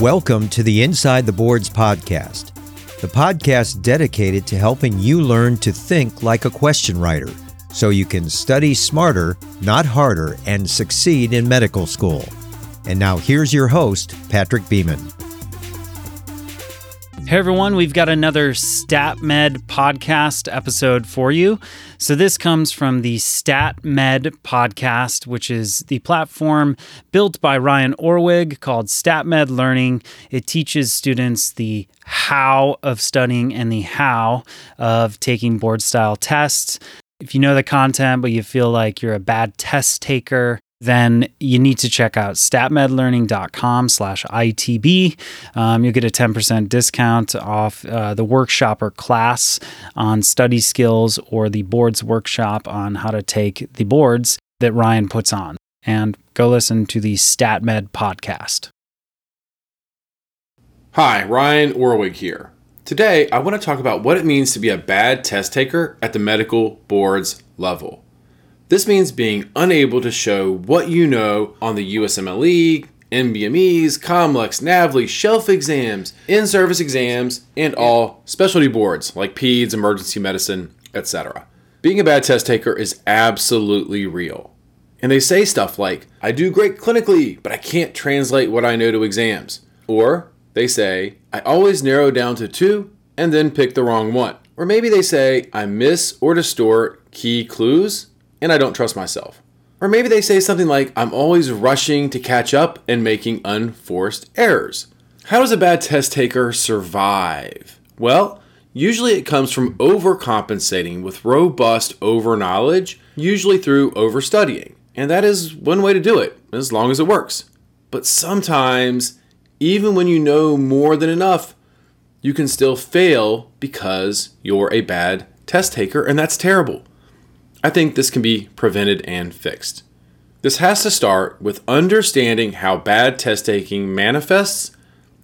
Welcome to the Inside the Boards podcast, the podcast dedicated to helping you learn to think like a question writer so you can study smarter, not harder, and succeed in medical school. And now here's your host, Patrick Beeman. Hey everyone, we've got another StatMed podcast episode for you. So this comes from the StatMed podcast, which is the platform built by Ryan Orwig called StatMed Learning. It teaches students the how of studying and the how of taking board-style tests. If you know the content, but you feel like you're a bad test taker, then you need to check out statmedlearning.com/ITB. You'll get a 10% discount off the workshop or class on study skills or the boards workshop on how to take the boards that Ryan puts on. And go listen to the StatMed podcast. Hi, Ryan Orwig here. Today, I want to talk about what it means to be a bad test taker at the medical boards level. This means being unable to show what you know on the USMLE, NBMEs, COMLEX, NAVLE, shelf exams, in-service exams, and all specialty boards like peds, emergency medicine, etc. Being a bad test taker is absolutely real. And they say stuff like, I do great clinically, but I can't translate what I know to exams. Or they say, I always narrow down to two and then pick the wrong one. Or maybe they say, I miss or distort key clues and I don't trust myself. Or maybe they say something like, I'm always rushing to catch up and making unforced errors. How does a bad test taker survive? Well, usually it comes from overcompensating with robust overknowledge, usually through overstudying. And that is one way to do it, as long as it works. But sometimes, even when you know more than enough, you can still fail because you're a bad test taker, and that's terrible. I think this can be prevented and fixed. This has to start with understanding how bad test taking manifests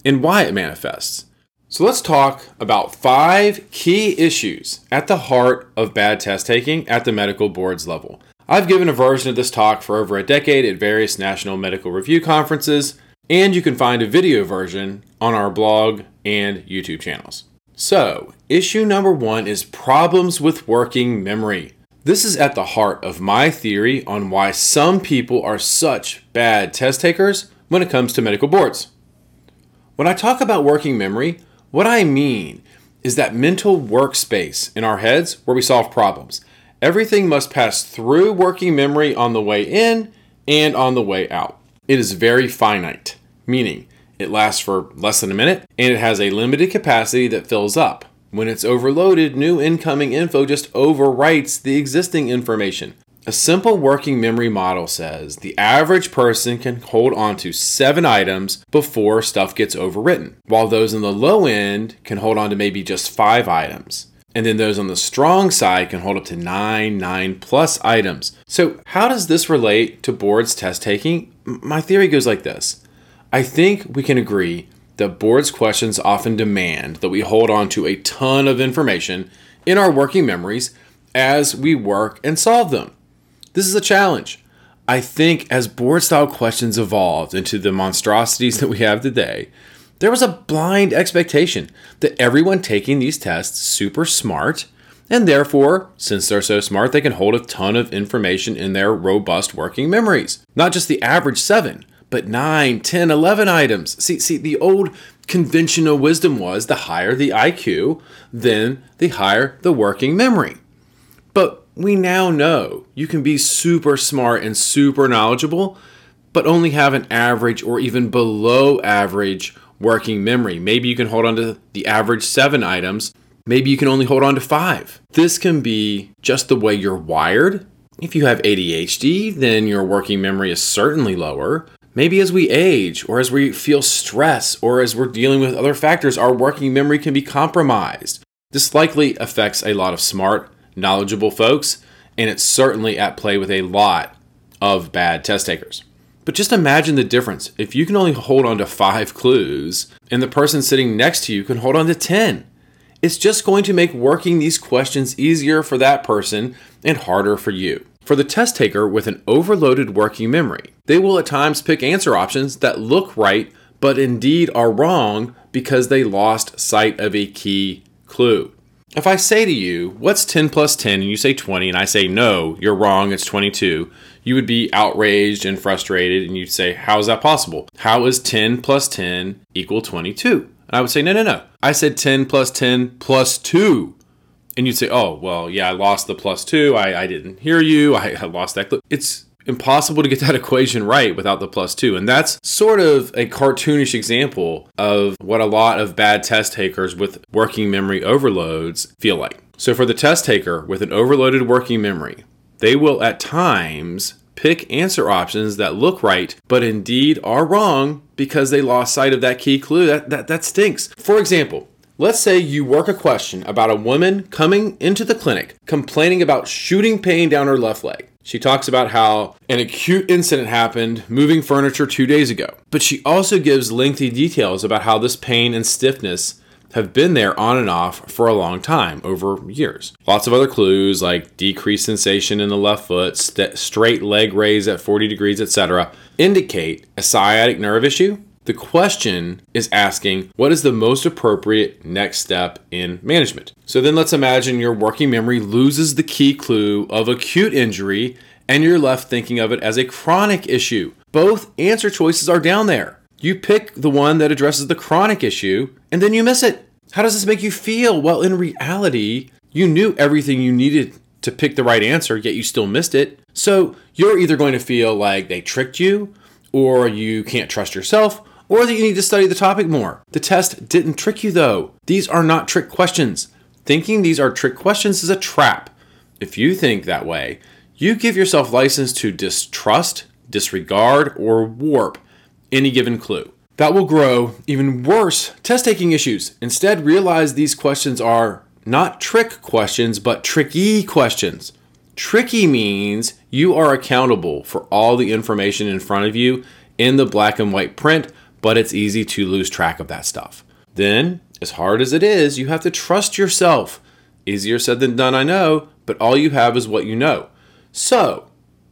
and why it manifests. So let's talk about 5 key issues at the heart of bad test taking at the medical boards level. I've given a version of this talk for over a decade at various national medical review conferences, and you can find a video version on our blog and YouTube channels. So, issue number 1 is problems with working memory. This is at the heart of my theory on why some people are such bad test takers when it comes to medical boards. When I talk about working memory, what I mean is that mental workspace in our heads where we solve problems. Everything must pass through working memory on the way in and on the way out. It is very finite, meaning it lasts for less than a minute and it has a limited capacity that fills up. When it's overloaded, new incoming info just overwrites the existing information. A simple working memory model says the average person can hold on to 7 items before stuff gets overwritten, while those in the low end can hold on to maybe just 5 items. And then those on the strong side can hold up to 9 plus items. So how does this relate to boards test taking? My theory goes like this. I think we can agree the board's questions often demand that we hold on to a ton of information in our working memories as we work and solve them. This is a challenge. I think as board-style questions evolved into the monstrosities that we have today, there was a blind expectation that everyone taking these tests super smart And therefore, since they're so smart, they can hold a ton of information in their robust working memories. Not just the average 7, but 9, 10, 11 items. See, the old conventional wisdom was the higher the IQ, then the higher the working memory. But we now know you can be super smart and super knowledgeable, but only have an average or even below average working memory. Maybe you can hold on to the average 7 items. Maybe you can only hold on to 5. This can be just the way you're wired. If you have ADHD, then your working memory is certainly lower. Maybe as we age, or as we feel stress, or as we're dealing with other factors, our working memory can be compromised. This likely affects a lot of smart, knowledgeable folks, and it's certainly at play with a lot of bad test takers. But just imagine the difference. If you can only hold on to 5 clues, and the person sitting next to you can hold on to 10, it's just going to make working these questions easier for that person and harder for you. For the test taker with an overloaded working memory, they will at times pick answer options that look right, but indeed are wrong because they lost sight of a key clue. If I say to you, what's 10 plus 10, and you say 20, and I say, no, you're wrong, it's 22, you would be outraged and frustrated, and you'd say, how is that possible? How is 10 plus 10 equal 22? And I would say, no. I said 10 plus 10 plus 2. And you'd say, oh, well, yeah, I lost the plus 2. I didn't hear you. I lost that clue. It's impossible to get that equation right without the plus 2. And that's sort of a cartoonish example of what a lot of bad test takers with working memory overloads feel like. So for the test taker with an overloaded working memory, they will at times pick answer options that look right, but indeed are wrong because they lost sight of that key clue. That stinks. For example, let's say you work a question about a woman coming into the clinic complaining about shooting pain down her left leg. She talks about how an acute incident happened moving furniture 2 days ago, but she also gives lengthy details about how this pain and stiffness have been there on and off for a long time, over years. Lots of other clues like decreased sensation in the left foot, straight leg raise at 40 degrees, etc., indicate a sciatic nerve issue. The question is asking, what is the most appropriate next step in management? So then let's imagine your working memory loses the key clue of acute injury and you're left thinking of it as a chronic issue. Both answer choices are down there. You pick the one that addresses the chronic issue, and then you miss it. How does this make you feel? Well, in reality, you knew everything you needed to pick the right answer, yet you still missed it. So you're either going to feel like they tricked you, or you can't trust yourself, or that you need to study the topic more. The test didn't trick you, though. These are not trick questions. Thinking these are trick questions is a trap. If you think that way, you give yourself license to distrust, disregard, or warp any given clue. That will grow even worse test-taking issues. Instead, realize these questions are not trick questions, but tricky questions. Tricky means you are accountable for all the information in front of you in the black and white print, but it's easy to lose track of that stuff. Then, as hard as it is, you have to trust yourself. Easier said than done, I know, but all you have is what you know. So,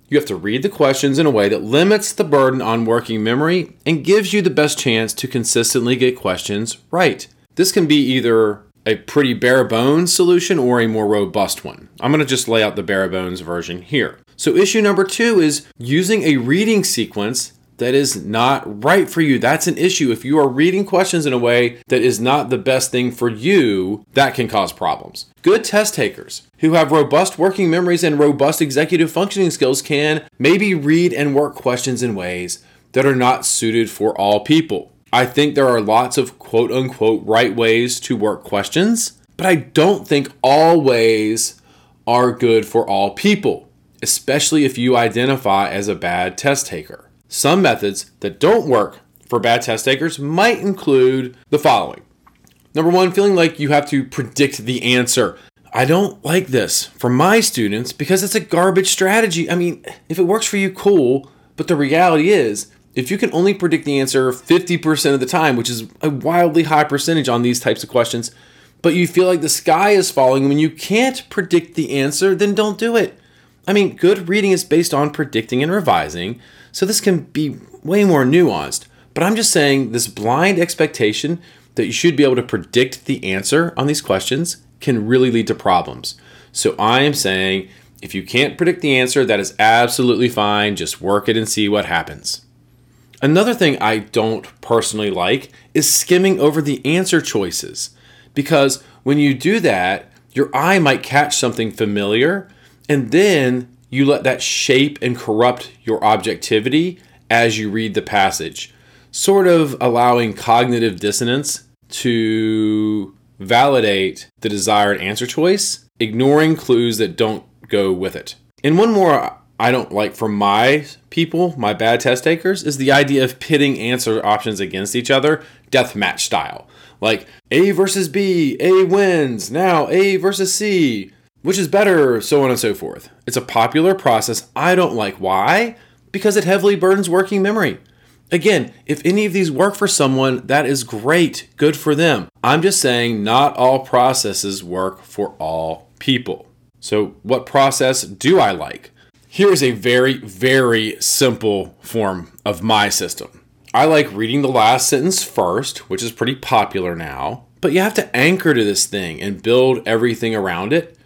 you have to read the questions in a way that limits the burden on working memory and gives you the best chance to consistently get questions right. This can be either a pretty bare bones solution or a more robust one. I'm going to just lay out the bare bones version here. So issue number 2 is using a reading sequence that is not right for you. That's an issue. If you are reading questions in a way that is not the best thing for you, that can cause problems. Good test takers who have robust working memories and robust executive functioning skills can maybe read and work questions in ways that are not suited for all people. I think there are lots of quote unquote right ways to work questions, but I don't think all ways are good for all people, especially if you identify as a bad test taker. Some methods that don't work for bad test takers might include the following. Number 1, feeling like you have to predict the answer. I don't like this for my students because it's a garbage strategy. I mean, if it works for you, cool. But the reality is, if you can only predict the answer 50% of the time, which is a wildly high percentage on these types of questions, but you feel like the sky is falling when you can't predict the answer, then don't do it. I mean, good reading is based on predicting and revising, so this can be way more nuanced. But I'm just saying this blind expectation that you should be able to predict the answer on these questions can really lead to problems. So I am saying, if you can't predict the answer, that is absolutely fine. Just work it and see what happens. Another thing I don't personally like is skimming over the answer choices, because when you do that, your eye might catch something familiar, and then you let that shape and corrupt your objectivity as you read the passage, sort of allowing cognitive dissonance to validate the desired answer choice, ignoring clues that don't go with it. And one more I don't like from my people, my bad test takers, is the idea of pitting answer options against each other, deathmatch style. Like A versus B, A wins, now A versus C, which is better, so on and so forth. It's a popular process I don't like. Why? Because it heavily burdens working memory. Again, if any of these work for someone, that is great, good for them. I'm just saying not all processes work for all people. So what process do I like? Here's a very, very simple form of my system. I like reading the last sentence first, which is pretty popular now, but you have to anchor to this thing and build everything around it.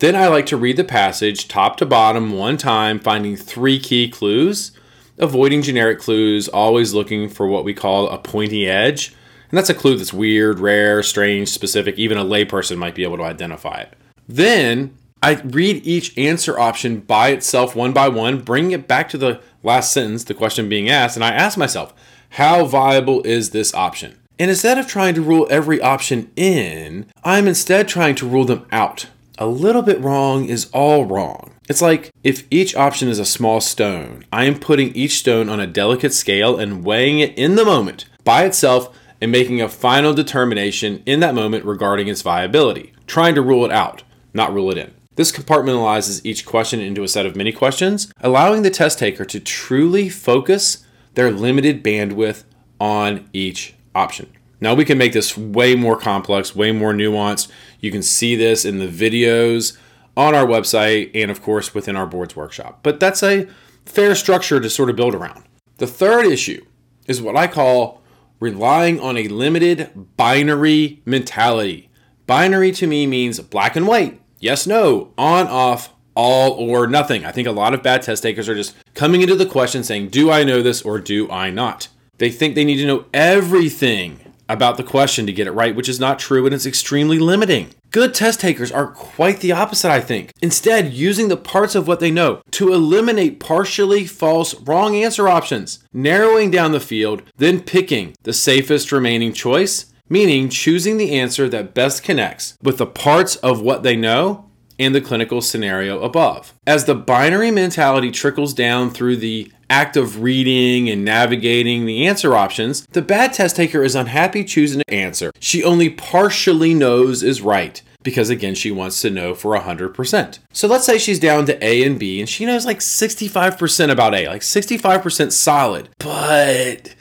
Then I like to read the passage top to bottom one time, finding three key clues, avoiding generic clues, always looking for what we call a pointy edge. And that's a clue that's weird, rare, strange, specific. Even a layperson might be able to identify it. Then I read each answer option by itself, one by one, bringing it back to the last sentence, the question being asked, and I ask myself, how viable is this option? And instead of trying to rule every option in, I'm instead trying to rule them out. A little bit wrong is all wrong. It's like if each option is a small stone, I am putting each stone on a delicate scale and weighing it in the moment by itself and making a final determination in that moment regarding its viability, trying to rule it out, not rule it in. This compartmentalizes each question into a set of mini questions, allowing the test taker to truly focus their limited bandwidth on each option. Now we can make this way more complex, way more nuanced. You can see this in the videos on our website and of course within our boards workshop, but that's a fair structure to sort of build around. The third issue is what I call relying on a limited binary mentality. Binary to me means black and white. Yes, no, on, off, all, or nothing. I think a lot of bad test takers are just coming into the question saying, do I know this or do I not? They think they need to know everything about the question to get it right, which is not true, and it's extremely limiting. Good test takers are quite the opposite, I think. Instead, using the parts of what they know to eliminate partially false, wrong answer options, narrowing down the field, then picking the safest remaining choice, meaning choosing the answer that best connects with the parts of what they know and the clinical scenario above. As the binary mentality trickles down through the act of reading and navigating the answer options, the bad test taker is unhappy choosing an answer she only partially knows is right, because again, she wants to know for 100%. So let's say she's down to A and B, and she knows like 65% about A, like 65% solid, but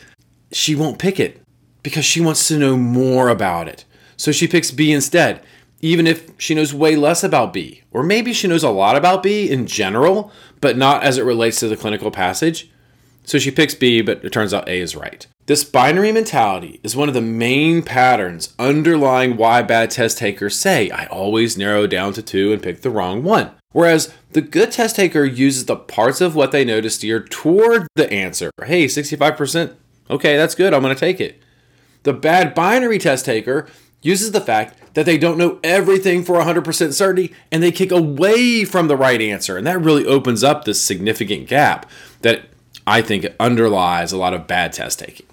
she won't pick it, because she wants to know more about it. So she picks B instead, even if she knows way less about B. Or maybe she knows a lot about B in general, but not as it relates to the clinical passage. So she picks B, but it turns out A is right. This binary mentality is one of the main patterns underlying why bad test takers say, I always narrow down to two and pick the wrong one. Whereas the good test taker uses the parts of what they know to steer toward the answer. Hey, 65%, okay, that's good, I'm gonna take it. The bad binary test taker uses the fact that they don't know everything for 100% certainty, and they kick away from the right answer. And that really opens up this significant gap that I think underlies a lot of bad test taking.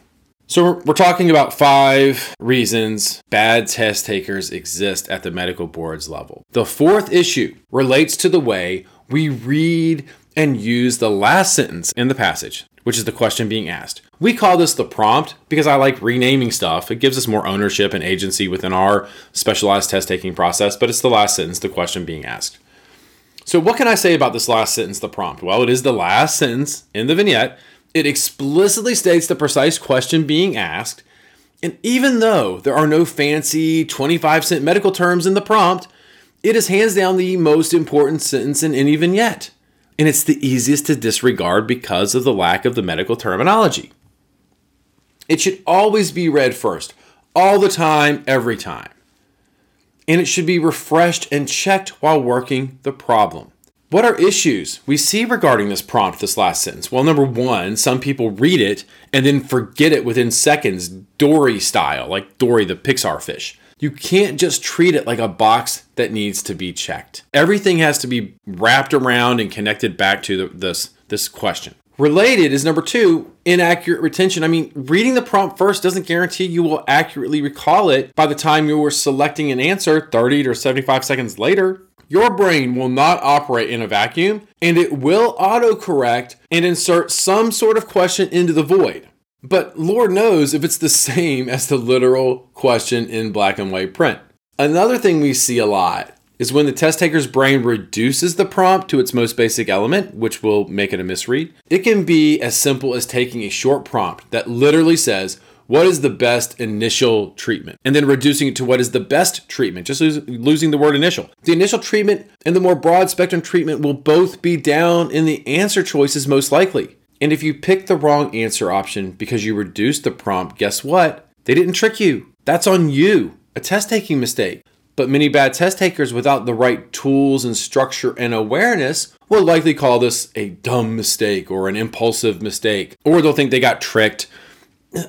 So we're talking about 5 reasons bad test takers exist at the medical boards level. The fourth issue relates to the way we read and use the last sentence in the passage, which is the question being asked. We call this the prompt because I like renaming stuff. It gives us more ownership and agency within our specialized test taking process, but it's the last sentence, the question being asked. So what can I say about this last sentence, the prompt? Well, it is the last sentence in the vignette. It explicitly states the precise question being asked. And even though there are no fancy 25-cent medical terms in the prompt, it is hands down the most important sentence in any vignette. And it's the easiest to disregard because of the lack of the medical terminology. It should always be read first, all the time, every time. and it should be refreshed and checked while working the problem. What are issues we see regarding this prompt, this last sentence? Well, number one, some people read it and then forget it within seconds, Dory style, like Dory the Pixar fish. You can't just treat it like a box that needs to be checked. Everything has to be wrapped around and connected back to this question. Related is number two, inaccurate retention. I mean, reading the prompt first doesn't guarantee you will accurately recall it by the time you were selecting an answer 30 to 75 seconds later. Your brain will not operate in a vacuum, and it will autocorrect and insert some sort of question into the void. But Lord knows if it's the same as the literal question in black and white print. Another thing we see a lot is when the test taker's brain reduces the prompt to its most basic element, which will make it a misread. It can be as simple as taking a short prompt that literally says, what is the best initial treatment? And then reducing it to what is the best treatment, just losing the word initial. The initial treatment and the more broad spectrum treatment will both be down in the answer choices most likely. And if you pick the wrong answer option because you reduced the prompt, guess what? They didn't trick you. That's on you, a test taking mistake. But many bad test takers without the right tools and structure and awareness will likely call this a dumb mistake or an impulsive mistake, or they'll think they got tricked.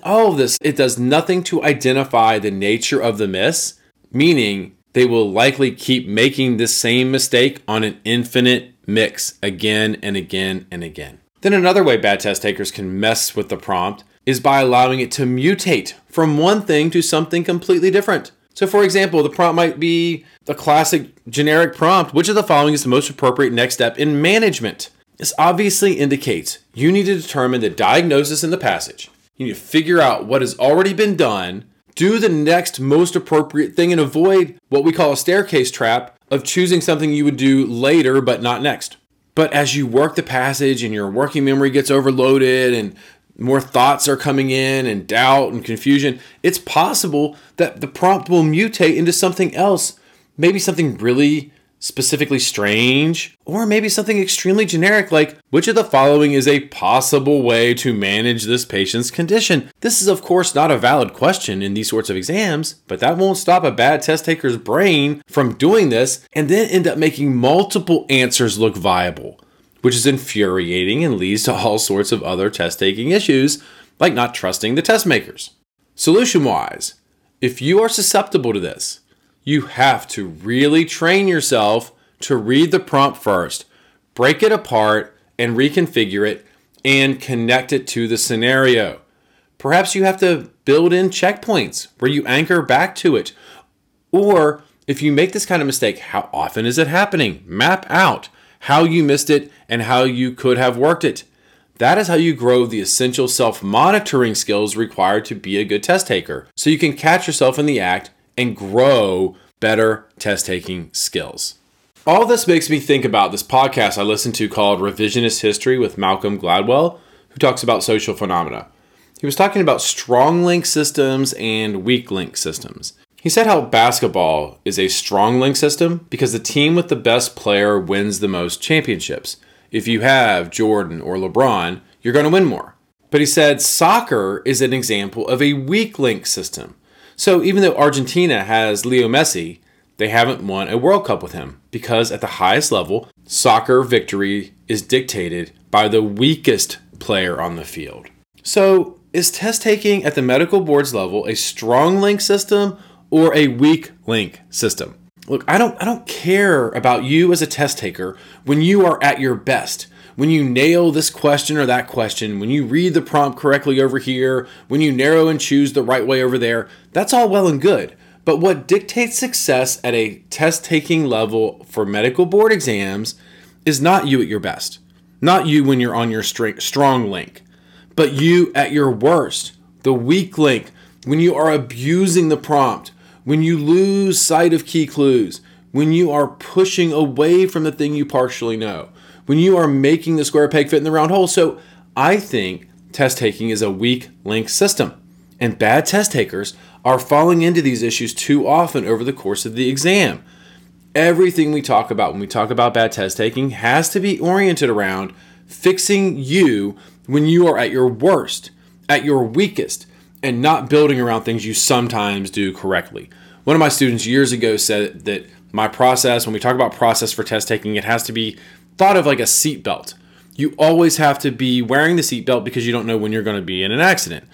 All of this, it does nothing to identify the nature of the miss, meaning they will likely keep making the same mistake on an infinite mix again and again and again. Then another way bad test takers can mess with the prompt is by allowing it to mutate from one thing to something completely different. So for example, the prompt might be the classic generic prompt, which of the following is the most appropriate next step in management? This obviously indicates you need to determine the diagnosis in the passage. You need to figure out what has already been done, do the next most appropriate thing, and avoid what we call a staircase trap of choosing something you would do later, but not next. But as you work the passage and your working memory gets overloaded and more thoughts are coming in and doubt and confusion, it's possible that the prompt will mutate into something else, maybe something really specifically strange, or maybe something extremely generic like, which of the following is a possible way to manage this patient's condition? This is of course not a valid question in these sorts of exams, but that won't stop a bad test taker's brain from doing this and then end up making multiple answers look viable, which is infuriating and leads to all sorts of other test taking issues like not trusting the test makers. Solution wise, if you are susceptible to this, you have to really train yourself to read the prompt first, break it apart and reconfigure it and connect it to the scenario. Perhaps you have to build in checkpoints where you anchor back to it. Or if you make this kind of mistake, how often is it happening? Map out how you missed it and how you could have worked it. That is how you grow the essential self-monitoring skills required to be a good test taker, so you can catch yourself in the act and grow better test-taking skills. All this makes me think about this podcast I listened to called Revisionist History with Malcolm Gladwell, who talks about social phenomena. He was talking about strong link systems and weak link systems. He said how basketball is a strong link system because the team with the best player wins the most championships. If you have Jordan or LeBron, you're going to win more. But he said soccer is an example of a weak link system. So even though Argentina has Leo Messi, they haven't won a World Cup with him because at the highest level, soccer victory is dictated by the weakest player on the field. So is test taking at the medical boards level a strong link system or a weak link system? Look, I don't care about you as a test taker when you are at your best. When you nail this question or that question, when you read the prompt correctly over here, when you narrow and choose the right way over there, that's all well and good. But what dictates success at a test-taking level for medical board exams is not you at your best, not you when you're on your strong link, but you at your worst, the weak link, when you are abusing the prompt, when you lose sight of key clues, when you are pushing away from the thing you partially know, when you are making the square peg fit in the round hole. So I think test taking is a weak link system, and bad test takers are falling into these issues too often over the course of the exam. Everything we talk about when we talk about bad test taking has to be oriented around fixing you when you are at your worst, at your weakest, and not building around things you sometimes do correctly. One of my students years ago said that my process, when we talk about process for test taking, it has to be thought of like a seatbelt. You always have to be wearing the seatbelt because you don't know when you're going to be in an accident.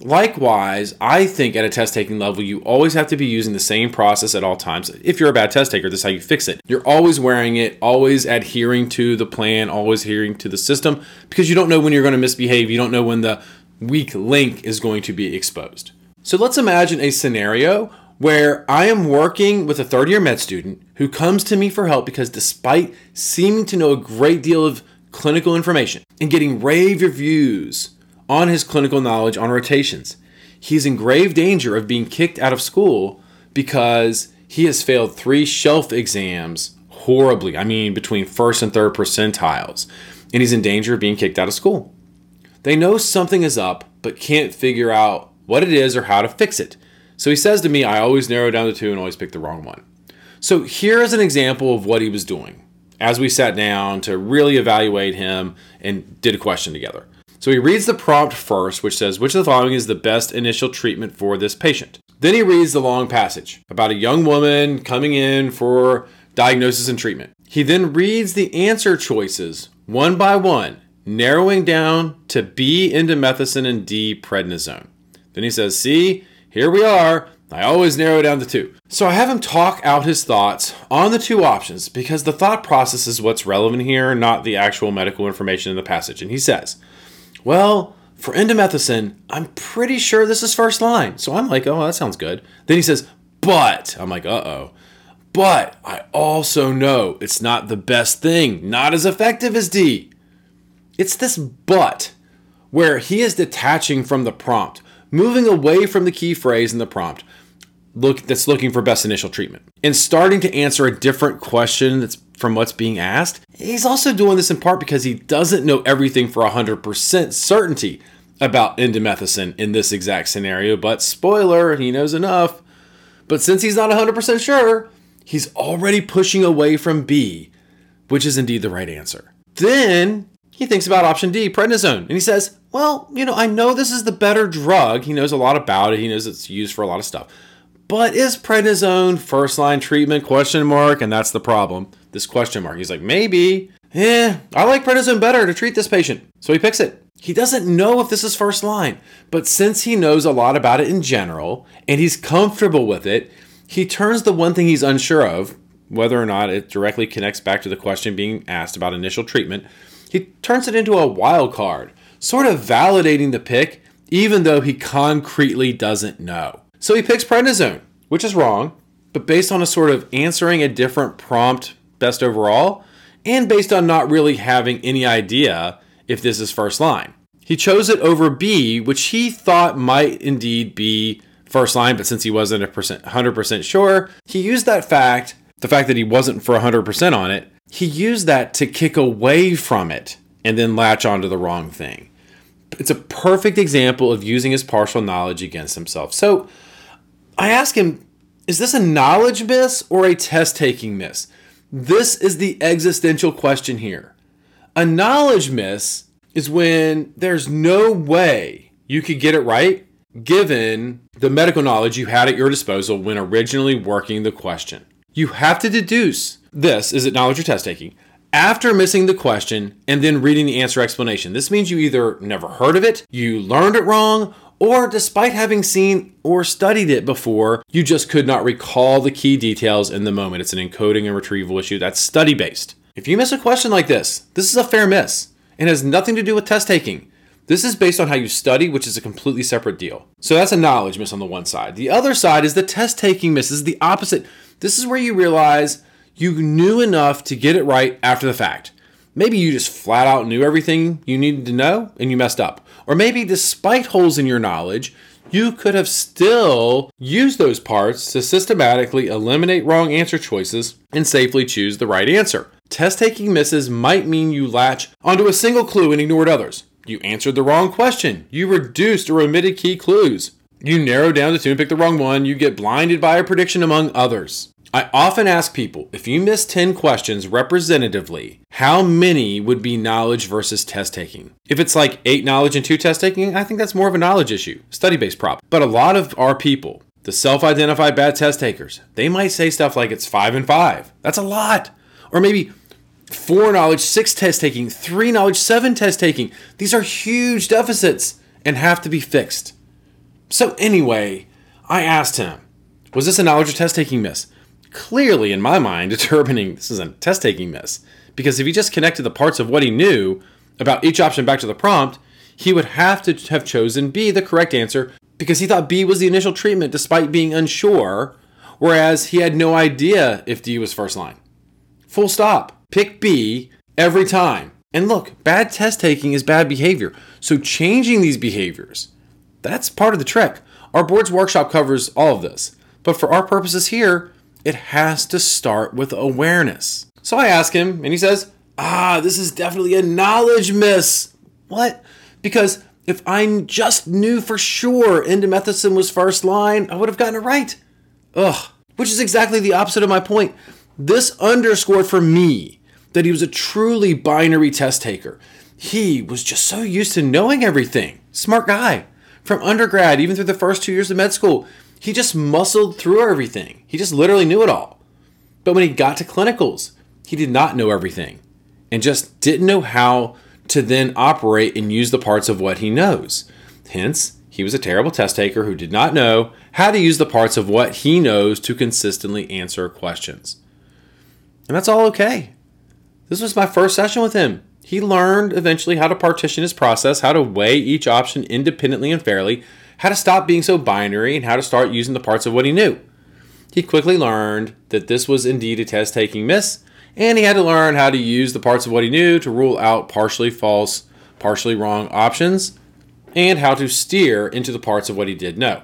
Likewise, I think at a test taking level, you always have to be using the same process at all times. If you're a bad test taker, this is how you fix it. You're always wearing it, always adhering to the plan, always adhering to the system, because you don't know when you're going to misbehave. You don't know when the weak link is going to be exposed. So let's imagine a scenario where I am working with a third year med student who comes to me for help because despite seeming to know a great deal of clinical information and getting rave reviews on his clinical knowledge on rotations, he's in grave danger of being kicked out of school because he has failed 3 shelf exams horribly. I mean, between 1st and 3rd percentiles, and he's in danger of being kicked out of school. They know something is up, but can't figure out what it is or how to fix it. So he says to me, I always narrow down to 2 and always pick the wrong one. So here is an example of what he was doing as we sat down to really evaluate him and did a question together. So he reads the prompt first, which says, which of the following is the best initial treatment for this patient? Then he reads the long passage about a young woman coming in for diagnosis and treatment. He then reads the answer choices one by one, narrowing down to B, indomethacin, and D, prednisone. Then he says, see, here we are. I always narrow down to 2. So I have him talk out his thoughts on the 2 options because the thought process is what's relevant here, not the actual medical information in the passage. And he says, well, for indomethacin, I'm pretty sure this is first line. So I'm like, oh, that sounds good. Then he says, but, I'm like, uh-oh. But I also know it's not the best thing, not as effective as D. It's this but where he is detaching from the prompt, moving away from the key phrase in the prompt that's looking for best initial treatment and starting to answer a different question that's from what's being asked. He's also doing this in part because he doesn't know everything for 100% certainty about indomethacin in this exact scenario, but spoiler, he knows enough. But since he's not 100% sure, he's already pushing away from B, which is indeed the right answer. Then he thinks about option D, prednisone, and he says, well, you know, I know this is the better drug. He knows a lot about it. He knows it's used for a lot of stuff. But is prednisone first line treatment ? And that's the problem. This ? He's like, maybe. I like prednisone better to treat this patient. So he picks it. He doesn't know if this is first line, but since he knows a lot about it in general and he's comfortable with it, he turns the one thing he's unsure of, whether or not it directly connects back to the question being asked about initial treatment, he turns it into a wild card, sort of validating the pick, even though he concretely doesn't know. So he picks prednisone, which is wrong, but based on a sort of answering a different prompt best overall, and based on not really having any idea if this is first line. He chose it over B, which he thought might indeed be first line, but since he wasn't 100% sure, he used that fact, the fact that he wasn't for 100% on it, he used that to kick away from it and then latch onto the wrong thing. It's a perfect example of using his partial knowledge against himself. So I ask him, is this a knowledge miss or a test-taking miss? This is the existential question here. A knowledge miss is when there's no way you could get it right given the medical knowledge you had at your disposal when originally working the question. You have to deduce this, is it knowledge or test-taking, after missing the question and then reading the answer explanation. This means you either never heard of it, you learned it wrong, or despite having seen or studied it before, you just could not recall the key details in the moment. It's an encoding and retrieval issue that's study-based. If you miss a question like this, this is a fair miss and has nothing to do with test taking. This is based on how you study, which is a completely separate deal. So that's a knowledge miss on the one side. The other side is the test taking miss. This is the opposite. This is where you realize you knew enough to get it right after the fact. Maybe you just flat out knew everything you needed to know and you messed up. Or maybe despite holes in your knowledge, you could have still used those parts to systematically eliminate wrong answer choices and safely choose the right answer. Test-taking misses might mean you latch onto a single clue and ignored others. You answered the wrong question. You reduced or omitted key clues. You narrowed down to 2 and picked the wrong one. You get blinded by a prediction among others. I often ask people, if you miss 10 questions representatively, how many would be knowledge versus test taking? If it's like 8 knowledge and 2 test taking, I think that's more of a knowledge issue, study-based problem. But a lot of our people The self-identified bad test takers, they might say stuff like it's 5 and 5. That's a lot. Or maybe 4 knowledge, 6 test taking, 3 knowledge, 7 test taking. These are huge deficits and have to be fixed. So anyway, I asked him, was this a knowledge or test taking miss? Clearly, in my mind, determining this is a test taking miss. Because if he just connected the parts of what he knew about each option back to the prompt, he would have to have chosen B, the correct answer, because he thought B was the initial treatment despite being unsure, whereas he had no idea if D was first line. Full stop. Pick B every time. And look, bad test taking is bad behavior. So changing these behaviors, that's part of the trick. Our boards workshop covers all of this. But for our purposes here, it has to start with awareness. So I ask him and he says, this is definitely a knowledge miss. What? Because if I just knew for sure indomethacin was first line, I would have gotten it right. Which is exactly the opposite of my point. This underscored for me that he was a truly binary test taker. He was just so used to knowing everything. Smart guy. From undergrad, even through the first 2 years of med school, he just muscled through everything. He just literally knew it all. But when he got to clinicals, he did not know everything and just didn't know how to then operate and use the parts of what he knows. Hence, he was a terrible test taker who did not know how to use the parts of what he knows to consistently answer questions. And that's all okay. This was my first session with him. He learned eventually how to partition his process, how to weigh each option independently and fairly, how to stop being so binary, and how to start using the parts of what he knew. He quickly learned that this was indeed a test taking miss, and he had to learn how to use the parts of what he knew to rule out partially false, partially wrong options, and how to steer into the parts of what he did know.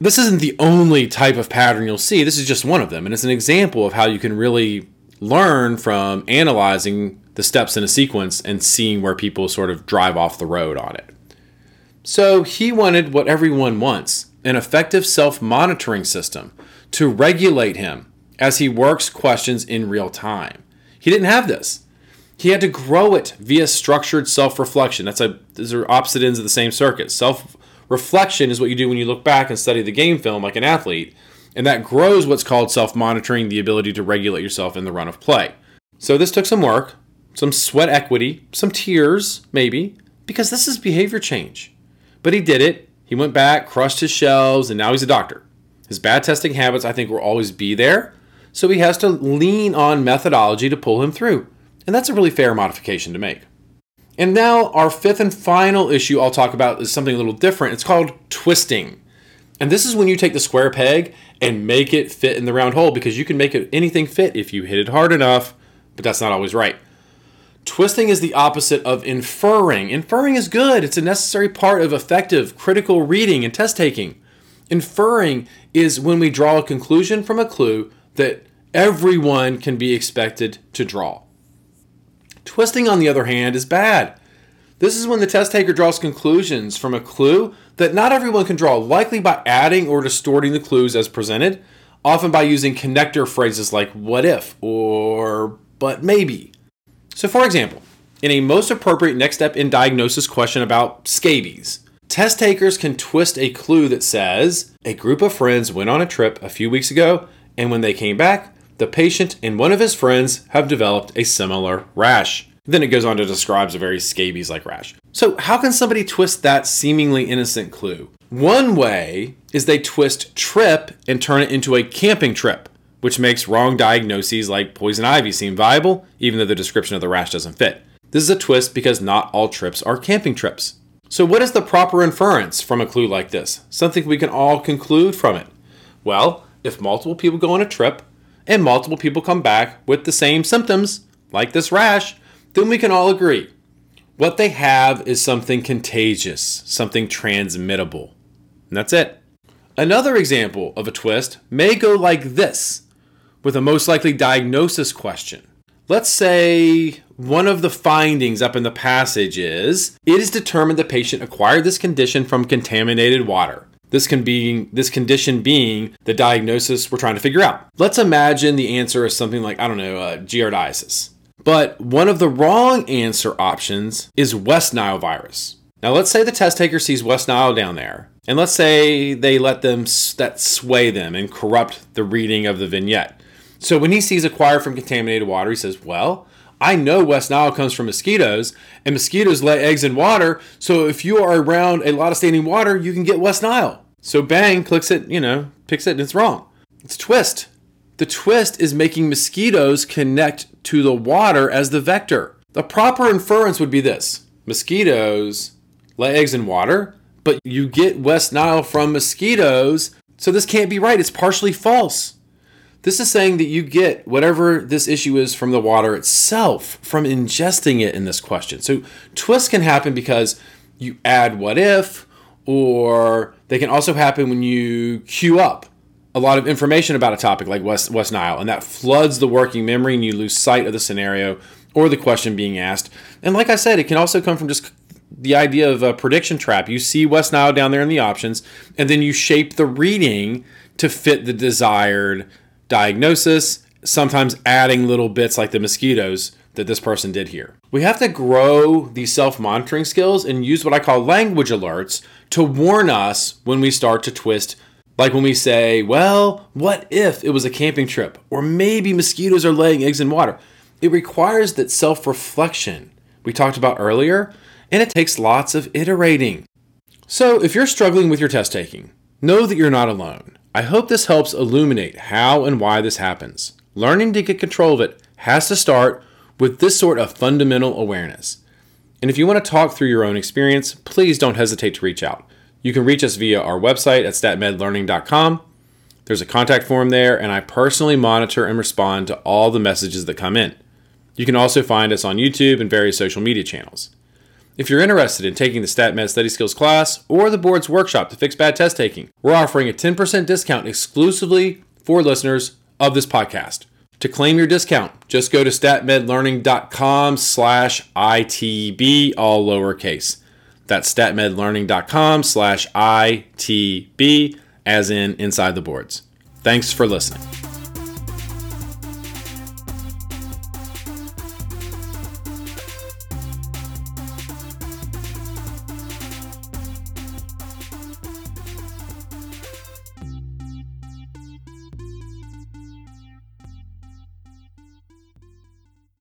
This isn't the only type of pattern you'll see. This is just one of them, and it's an example of how you can really learn from analyzing the steps in a sequence and seeing where people sort of drive off the road on it. So he wanted what everyone wants, an effective self-monitoring system to regulate him as he works questions in real time. He didn't have this. He had to grow it via structured self-reflection. These are opposite ends of the same circuit. Self-reflection is what you do when you look back and study the game film like an athlete, and that grows what's called self-monitoring, the ability to regulate yourself in the run of play. So this took some work, some sweat equity, some tears maybe, because this is behavior change. But he did it. He went back, crushed his shelves, and now he's a doctor. His bad testing habits, I think, will always be there. So he has to lean on methodology to pull him through. And that's a really fair modification to make. And now our fifth and final issue I'll talk about is something a little different. It's called twisting. And this is when you take the square peg and make it fit in the round hole, because you can make anything fit if you hit it hard enough, but that's not always right. Twisting is the opposite of inferring. Inferring is good. It's a necessary part of effective critical reading and test taking. Inferring is when we draw a conclusion from a clue that everyone can be expected to draw. Twisting, on the other hand, is bad. This is when the test taker draws conclusions from a clue that not everyone can draw, likely by adding or distorting the clues as presented, often by using connector phrases like what if or but maybe. So for example, in a most appropriate next step in diagnosis question about scabies, test takers can twist a clue that says, a group of friends went on a trip a few weeks ago, and when they came back, the patient and one of his friends have developed a similar rash. Then it goes on to describe a very scabies-like rash. So how can somebody twist that seemingly innocent clue? One way is they twist trip and turn it into a camping trip, which makes wrong diagnoses like poison ivy seem viable, even though the description of the rash doesn't fit. This is a twist because not all trips are camping trips. So what is the proper inference from a clue like this? Something we can all conclude from it. Well, if multiple people go on a trip and multiple people come back with the same symptoms, like this rash, then we can all agree what they have is something contagious, something transmittable. And that's it. Another example of a twist may go like this with a most likely diagnosis question. Let's say one of the findings up in the passage is, it is determined the patient acquired this condition from contaminated water. This condition being the diagnosis we're trying to figure out. Let's imagine the answer is something like, giardiasis. But one of the wrong answer options is West Nile virus. Now let's say the test taker sees West Nile down there And let's say they let them that sway them and corrupt the reading of the vignette. So when he sees acquired from contaminated water, he says, well, I know West Nile comes from mosquitoes, and mosquitoes lay eggs in water, so if you are around a lot of standing water, you can get West Nile. So bang, clicks it, picks it, and it's wrong. It's a twist. The twist is making mosquitoes connect to the water as the vector. The proper inference would be this. Mosquitoes lay eggs in water, but you get West Nile from mosquitoes, so this can't be right. It's partially false. This is saying that you get whatever this issue is from the water itself, from ingesting it in this question. So twists can happen because you add what if, or they can also happen when you queue up a lot of information about a topic like West Nile, and that floods the working memory and you lose sight of the scenario or the question being asked. And like I said, it can also come from just the idea of a prediction trap. You see West Nile down there in the options, and then you shape the reading to fit the desired diagnosis, sometimes adding little bits like the mosquitoes that this person did here. We have to grow these self-monitoring skills and use what I call language alerts to warn us when we start to twist. Like when we say, well, what if it was a camping trip? Or maybe mosquitoes are laying eggs in water. It requires that self-reflection we talked about earlier, and it takes lots of iterating. So if you're struggling with your test taking, know that you're not alone. I hope this helps illuminate how and why this happens. Learning to get control of it has to start with this sort of fundamental awareness. And if you want to talk through your own experience, please don't hesitate to reach out. You can reach us via our website at statmedlearning.com. There's a contact form there, and I personally monitor and respond to all the messages that come in. You can also find us on YouTube and various social media channels. If you're interested in taking the StatMed Study Skills class or the board's workshop to fix bad test taking, we're offering a 10% discount exclusively for listeners of this podcast. To claim your discount, just go to statmedlearning.com/ITB, all lowercase. That's statmedlearning.com/ITB, as in Inside the Boards. Thanks for listening.